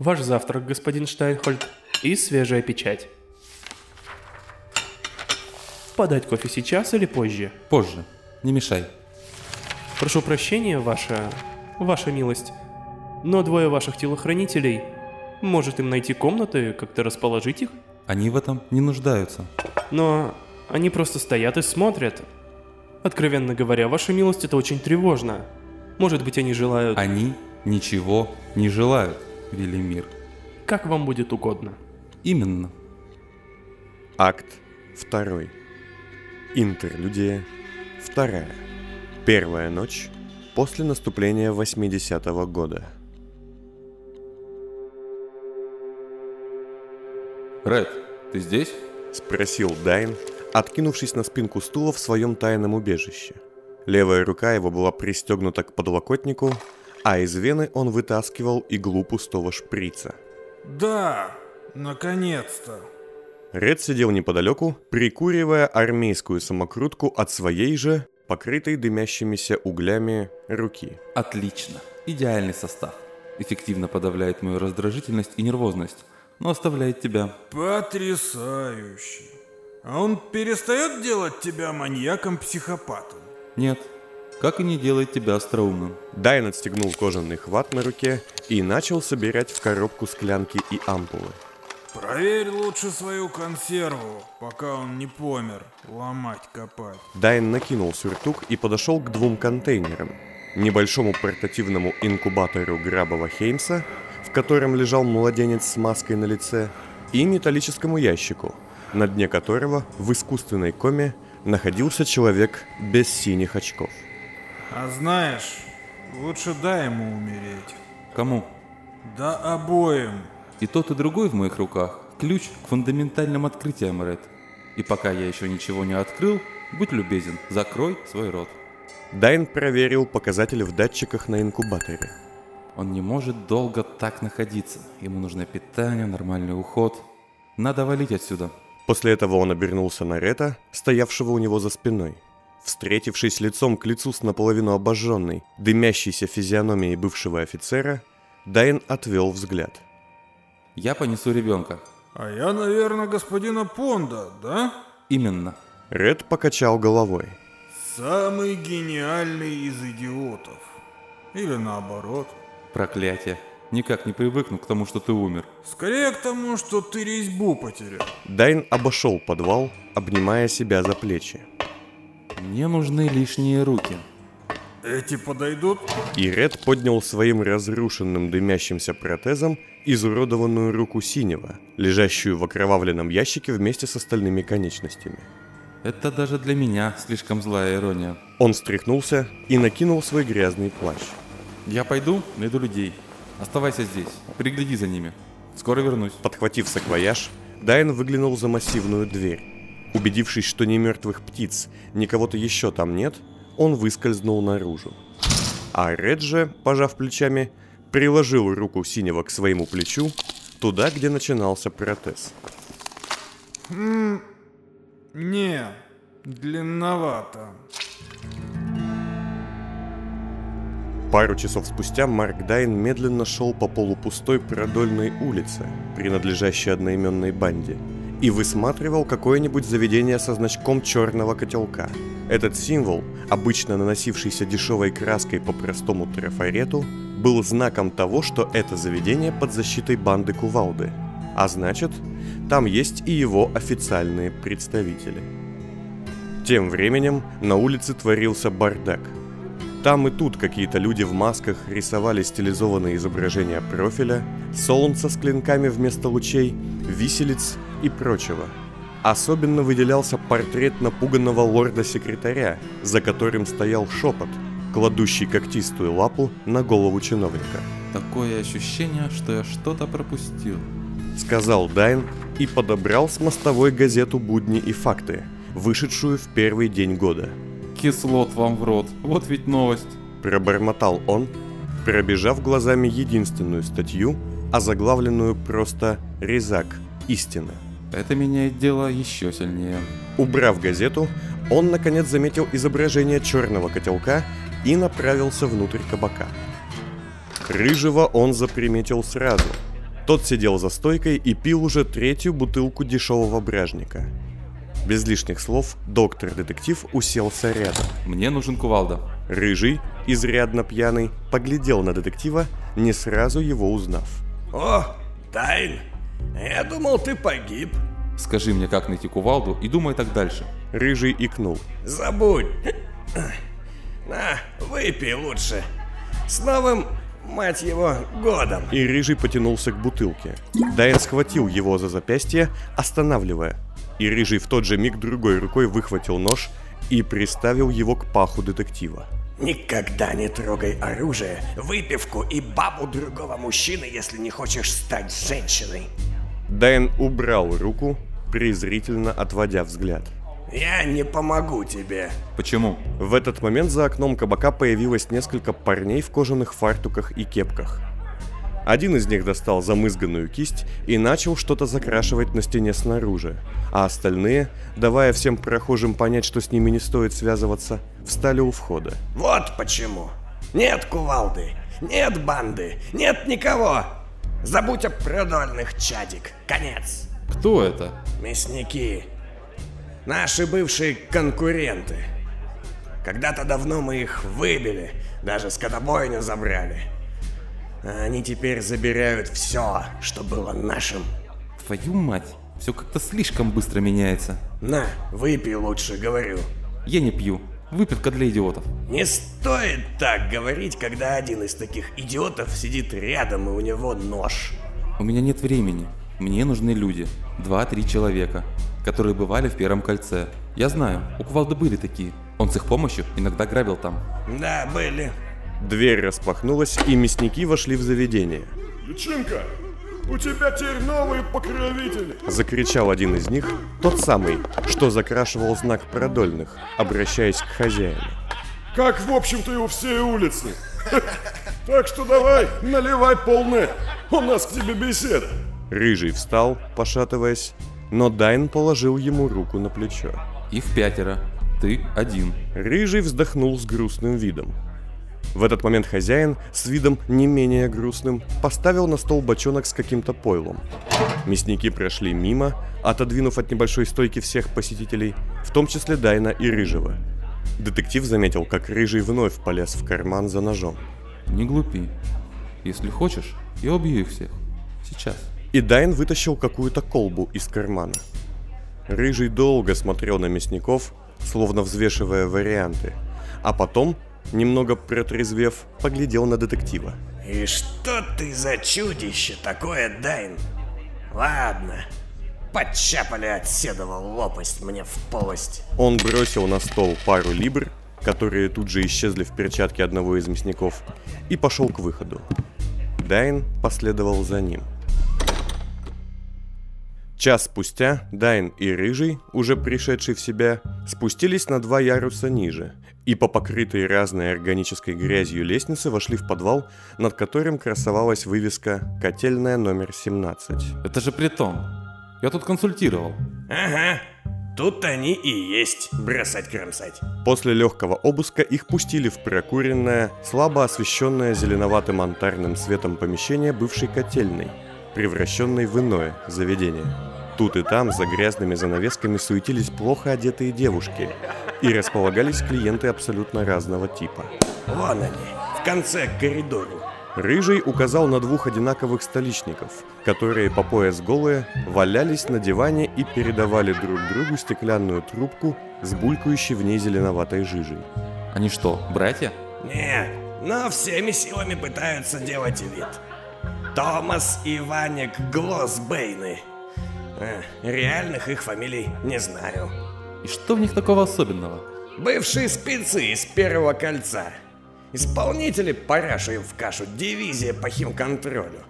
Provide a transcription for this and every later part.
Ваш завтрак, господин Штайнхольд, и свежая печать. Подать кофе сейчас или позже? Позже. Не мешай. Прошу прощения, ваша милость, но двое ваших телохранителей, может им найти комнаты, как-то расположить их? Они в этом не нуждаются. Но они просто стоят и смотрят. Откровенно говоря, ваша милость, это очень тревожно. Может быть, они желают... Они ничего не желают, Велимир. Как вам будет угодно. Именно. Акт 2. Интерлюдия 2. Первая ночь после наступления 80-го года. Ред, ты здесь? Спросил Дайн, откинувшись на спинку стула в своем тайном убежище. Левая рука его была пристегнута к подлокотнику, а из вены он вытаскивал иглу пустого шприца. Да, наконец-то. Ред сидел неподалеку, прикуривая армейскую самокрутку от своей же, покрытой дымящимися углями, руки. Отлично. Идеальный состав. Эффективно подавляет мою раздражительность и нервозность, но оставляет тебя... Потрясающе. А он перестает делать тебя маньяком-психопатом? Нет. Как и не делает тебя остроумным. Дайн отстегнул кожаный хват на руке и начал собирать в коробку склянки и ампулы. Проверь лучше свою консерву, пока он не помер, ломать, копать. Дайн накинул сюртук и подошел к двум контейнерам. Небольшому портативному инкубатору Грабова-Хеймса, в котором лежал младенец с маской на лице, и металлическому ящику, на дне которого в искусственной коме находился человек без синих очков. А знаешь, лучше дай ему умереть. Кому? Да обоим. И тот, и другой в моих руках – ключ к фундаментальным открытиям, Ред. И пока я еще ничего не открыл, будь любезен, закрой свой рот. Дайн проверил показатели в датчиках на инкубаторе. Он не может долго так находиться. Ему нужно питание, нормальный уход. Надо валить отсюда. После этого он обернулся на Реда, стоявшего у него за спиной. Встретившись лицом к лицу с наполовину обожженной, дымящейся физиономией бывшего офицера, Дайн отвел взгляд. Я понесу ребенка. А я, наверное, господина Понда, да? Именно. Ред покачал головой. Самый гениальный из идиотов. Или наоборот. Проклятие. Никак не привыкну к тому, что ты умер. Скорее к тому, что ты резьбу потерял. Дайн обошел подвал, обнимая себя за плечи. Мне нужны лишние руки. Эти подойдут? И Ред поднял своим разрушенным дымящимся протезом изуродованную руку синего, лежащую в окровавленном ящике вместе с остальными конечностями. Это даже для меня слишком злая ирония. Он встряхнулся и накинул свой грязный плащ. Я пойду, найду людей. Оставайся здесь, пригляди за ними. Скоро вернусь. Подхватив саквояж, Дайн выглянул за массивную дверь. Убедившись, что ни мертвых птиц, ни кого-то еще там нет, он выскользнул наружу. А Ред же, пожав плечами, приложил руку синего к своему плечу, туда, где начинался протез. Не, длинновато. Пару часов спустя Марк Дайн медленно шел по полупустой продольной улице, принадлежащей одноименной банде, и высматривал какое-нибудь заведение со значком черного котелка. Этот символ, обычно наносившийся дешевой краской по простому трафарету, был знаком того, что это заведение под защитой банды Кувалды, а значит, там есть и его официальные представители. Тем временем на улице творился бардак. Там и тут какие-то люди в масках рисовали стилизованные изображения профиля, солнца с клинками вместо лучей, виселиц и прочего. Особенно выделялся портрет напуганного лорда-секретаря, за которым стоял шепот, кладущий когтистую лапу на голову чиновника. Такое ощущение, что я что-то пропустил, сказал Дайн и подобрал с мостовой газету «Будни и Факты», вышедшую в первый день года. Кислот вам в рот, вот ведь новость, пробормотал он, пробежав глазами единственную статью, озаглавленную просто «Резак истины». Это меняет дело еще сильнее. Убрав газету, он наконец заметил изображение черного котелка и направился внутрь кабака. Рыжего он заприметил сразу, Тот сидел за стойкой и пил уже третью бутылку дешевого бражника. Без лишних слов доктор-детектив уселся рядом. «Мне нужен кувалда». Рыжий, изрядно пьяный, поглядел на детектива, не сразу его узнав. «О, Тайн, я думал, ты погиб». «Скажи мне, как найти кувалду, и думай так дальше». Рыжий икнул. «Забудь. На, выпей лучше. С новым, мать его, годом!» И Рыжий потянулся к бутылке. Дайн схватил его за запястье, останавливая. И Рыжий в тот же миг другой рукой выхватил нож и приставил его к паху детектива. «Никогда не трогай оружие, выпивку и бабу другого мужчины, если не хочешь стать женщиной!» Дайн убрал руку, презрительно отводя взгляд. «Я не помогу тебе». «Почему?» В этот момент за окном кабака появилось несколько парней в кожаных фартуках и кепках. Один из них достал замызганную кисть и начал что-то закрашивать на стене снаружи, а остальные, давая всем прохожим понять, что с ними не стоит связываться, встали у входа. «Вот почему! Нет кувалды, нет банды, нет никого! Забудь о продольных, чадик! Конец!» «Кто это?» «Мясники. Наши бывшие конкуренты. Когда-то давно мы их выбили, даже скотобойню забрали. А они теперь забирают все, что было нашим». «Твою мать, все как-то слишком быстро меняется». «На, выпей лучше, говорю». «Я не пью. Выпивка для идиотов». «Не стоит так говорить, когда один из таких идиотов сидит рядом и у него нож». «У меня нет времени. Мне нужны люди. 2-3 человека, которые бывали в Первом кольце. Я знаю, у кувалды были такие. Он с их помощью иногда грабил там». «Да, были». Дверь распахнулась, и мясники вошли в заведение. «Личинка, у тебя теперь новые покровители!» — закричал один из них, тот самый, что закрашивал знак продольных, обращаясь к хозяину. «Как, в общем-то, и у всей улицы. Так что давай, наливай полное, у нас к тебе беседа». Рыжий встал, пошатываясь, но Дайн положил ему руку на плечо. «Их 5, ты один». Рыжий вздохнул с грустным видом. В этот момент хозяин, с видом не менее грустным, поставил на стол бочонок с каким-то пойлом. Мясники прошли мимо, отодвинув от небольшой стойки всех посетителей, в том числе Дайна и Рыжего. Детектив заметил, как Рыжий вновь полез в карман за ножом. «Не глупи. Если хочешь, я убью их всех. Сейчас». И Дайн вытащил какую-то колбу из кармана. Рыжий долго смотрел на мясников, словно взвешивая варианты, а потом, немного протрезвев, поглядел на детектива. «И что ты за чудище такое, Дайн? Ладно, подчапали отседова лопасть мне в полость». Он бросил на стол пару либр, которые тут же исчезли в перчатке одного из мясников, и пошел к выходу. Дайн последовал за ним. Час спустя Дайн и Рыжий, уже пришедший в себя, спустились на 2 яруса ниже и по покрытой разной органической грязью лестнице вошли в подвал, над которым красовалась вывеска «Котельная номер 17». «Это же притон. Я тут консультировал». «Ага, тут они и есть. Бросать-кромсать». После легкого обыска их пустили в прокуренное, слабо освещенное зеленоватым антарным светом помещение бывшей котельной, превращенной в иное заведение. Тут и там за грязными занавесками суетились плохо одетые девушки и располагались клиенты абсолютно разного типа. «Вон они, в конце коридора». Рыжий указал на 2 одинаковых столичников, которые по пояс голые валялись на диване и передавали друг другу стеклянную трубку с булькающей в ней зеленоватой жижей. «Они что, братья?» «Нет, но всеми силами пытаются делать вид. Томас и Ваник Глоссбейны. Реальных их фамилий не знаю». «И что в них такого особенного?» «Бывшие спецы из Первого кольца. Исполнители, парашу им в кашу, дивизия по химконтролю.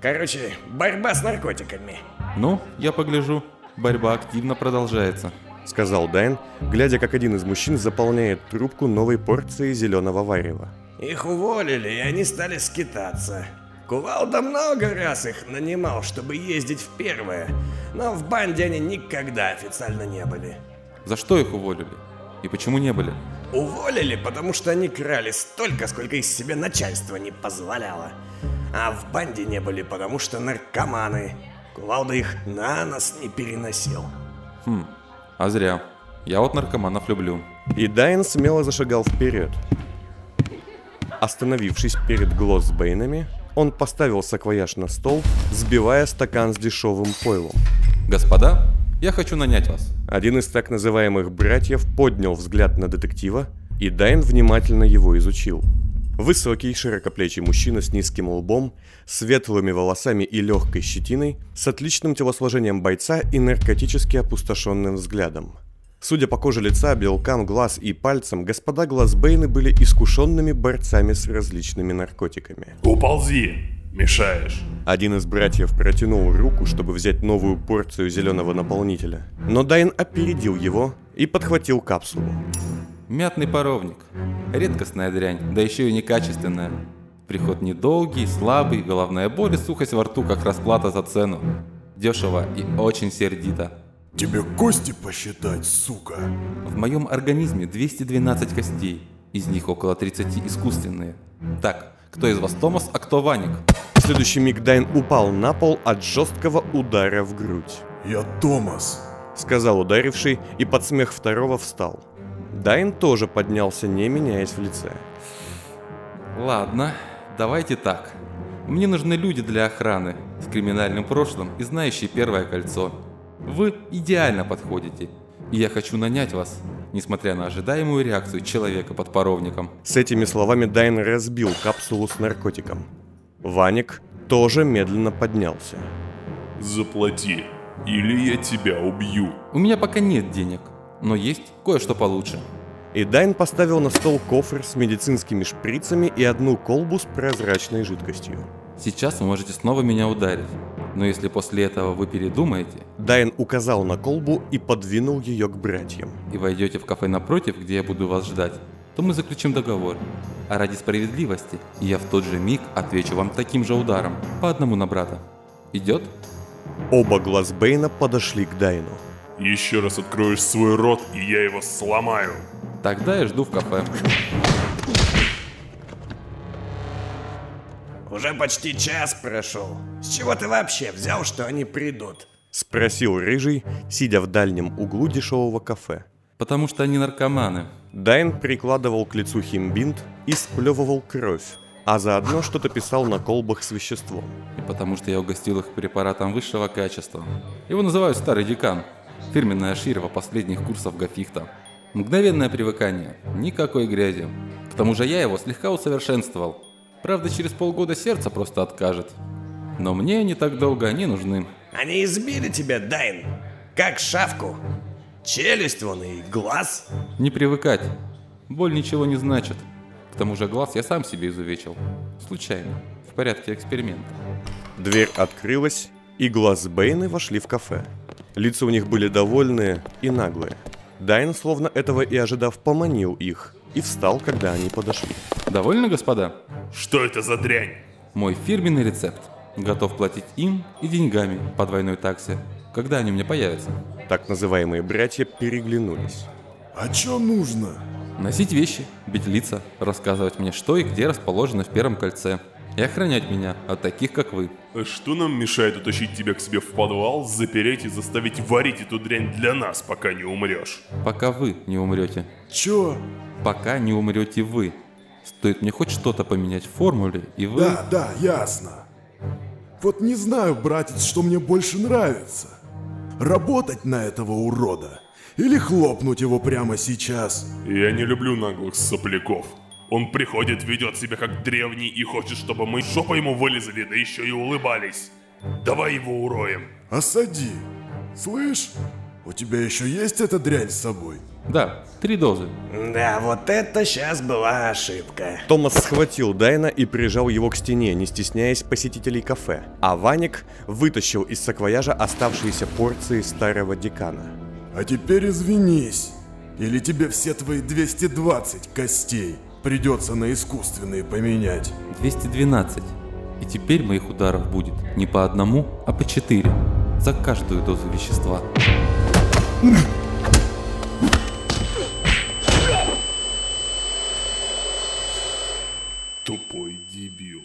Короче, борьба с наркотиками». «Ну, я погляжу, борьба активно продолжается», — сказал Дайн, глядя, как один из мужчин заполняет трубку новой порцией зеленого варева. «Их уволили, и они стали скитаться. Кувалда много раз их нанимал, чтобы ездить в Первое, но в банде они никогда официально не были». «За что их уволили? И почему не были?» «Уволили, потому что они крали столько, сколько их себе начальство не позволяло. а в банде не были, потому что наркоманы. Кувалда их на нас не переносил. А зря. Я вот наркоманов люблю. И Дайн смело зашагал вперед. Остановившись перед Глоссбейнами, он поставил саквояж на стол, сбивая стакан с дешевым пойлом. «Господа, я хочу нанять вас». Один из так называемых братьев поднял взгляд на детектива, и Дайн внимательно его изучил. Высокий, широкоплечий мужчина с низким лбом, светлыми волосами и легкой щетиной, с отличным телосложением бойца и наркотически опустошенным взглядом. Судя по коже лица, белкам глаз и пальцам, господа Глоссбейны были искушенными борцами с различными наркотиками. «Уползи! Мешаешь!» Один из братьев протянул руку, чтобы взять новую порцию зеленого наполнителя, но Дайн опередил его и подхватил капсулу. «Мятный паровник. Редкостная дрянь, да еще и некачественная. Приход недолгий, слабый, головная боль и сухость во рту, как расплата за цену. Дешево и очень сердито». «Тебе кости посчитать, сука?» «В моем организме 212 костей, из них около 30 искусственные. Так, кто из вас Томас, а кто Ваник?» В следующий миг Дайн упал на пол от жесткого удара в грудь. «Я Томас», — сказал ударивший, и под смех второго встал. Дайн тоже поднялся, не меняясь в лице. «Ладно, давайте так. Мне нужны люди для охраны, с криминальным прошлым и знающие первое кольцо. Вы идеально подходите, и я хочу нанять вас, несмотря на ожидаемую реакцию человека под паровником». С этими словами Дайн разбил капсулу с наркотиком. Ваник тоже медленно поднялся. «Заплати, или я тебя убью». «У меня пока нет денег, но есть кое-что получше». И Дайн поставил на стол кофр с медицинскими шприцами и одну колбу с прозрачной жидкостью. «Сейчас вы можете снова меня ударить, но если после этого вы передумаете...» Дайн указал на колбу и подвинул ее к братьям. «И войдете в кафе напротив, где я буду вас ждать, то мы заключим договор. А ради справедливости я в тот же миг отвечу вам таким же ударом, по одному на брата. Идет?» Оба Глоссбейна подошли к Дайну. «Еще раз откроешь свой рот, и я его сломаю». «Тогда я жду в кафе». «Уже почти час прошел. С чего ты вообще взял, что они придут?» — спросил Рыжий, сидя в дальнем углу дешевого кафе. «Потому что они наркоманы». Дайн прикладывал к лицу химбинт и сплевывал кровь, а заодно что-то писал на колбах с веществом. «И потому что я угостил их препаратом высшего качества. Его называют Старый Декан. Фирменная ширва последних курсов Гафихта. Мгновенное привыкание. Никакой грязи. К тому же я его слегка усовершенствовал. Правда, через полгода сердце просто откажет. Но мне не так долго они нужны». «Они избили тебя, Дайн, как шавку. Челюсть вон и глаз». «Не привыкать. Боль ничего не значит. К тому же глаз я сам себе изувечил. Случайно, в порядке эксперимента». Дверь открылась, и Глоссбейны вошли в кафе. Лица у них были довольные и наглые. Дайн, словно этого и ожидав, поманил их и встал, когда они подошли. «Довольны, господа?» «Что это за дрянь?» «Мой фирменный рецепт. Готов платить им и деньгами по двойной таксе, когда они у меня появятся». Так называемые братья переглянулись. «А чё нужно?» «Носить вещи, бить лица, рассказывать мне, что и где расположено в первом кольце, и охранять меня от таких, как вы». «А что нам мешает утащить тебя к себе в подвал, запереть и заставить варить эту дрянь для нас, пока не умрешь?» «Пока вы не умрете». «Чё?» «Пока не умрете вы. Стоит мне хоть что-то поменять в формуле, и вы...» Да, ясно. Вот не знаю, братец, что мне больше нравится. Работать на этого урода или хлопнуть его прямо сейчас?» «Я не люблю наглых сопляков. Он приходит, ведет себя как древний и хочет, чтобы мы жопой ему вылезли, да еще и улыбались. Давай его уроем». «Осади. Слышь, у тебя еще есть эта дрянь с собой?» «Да, 3 дозы». «Да, вот это сейчас была ошибка». Томас схватил Дайна и прижал его к стене, не стесняясь посетителей кафе, а Ваник вытащил из саквояжа оставшиеся порции Старого Декана. «А теперь извинись, или тебе все твои 220 костей придется на искусственные поменять». 212. И теперь моих ударов будет не по одному, а по 4. За каждую дозу вещества». «Тупой дебил».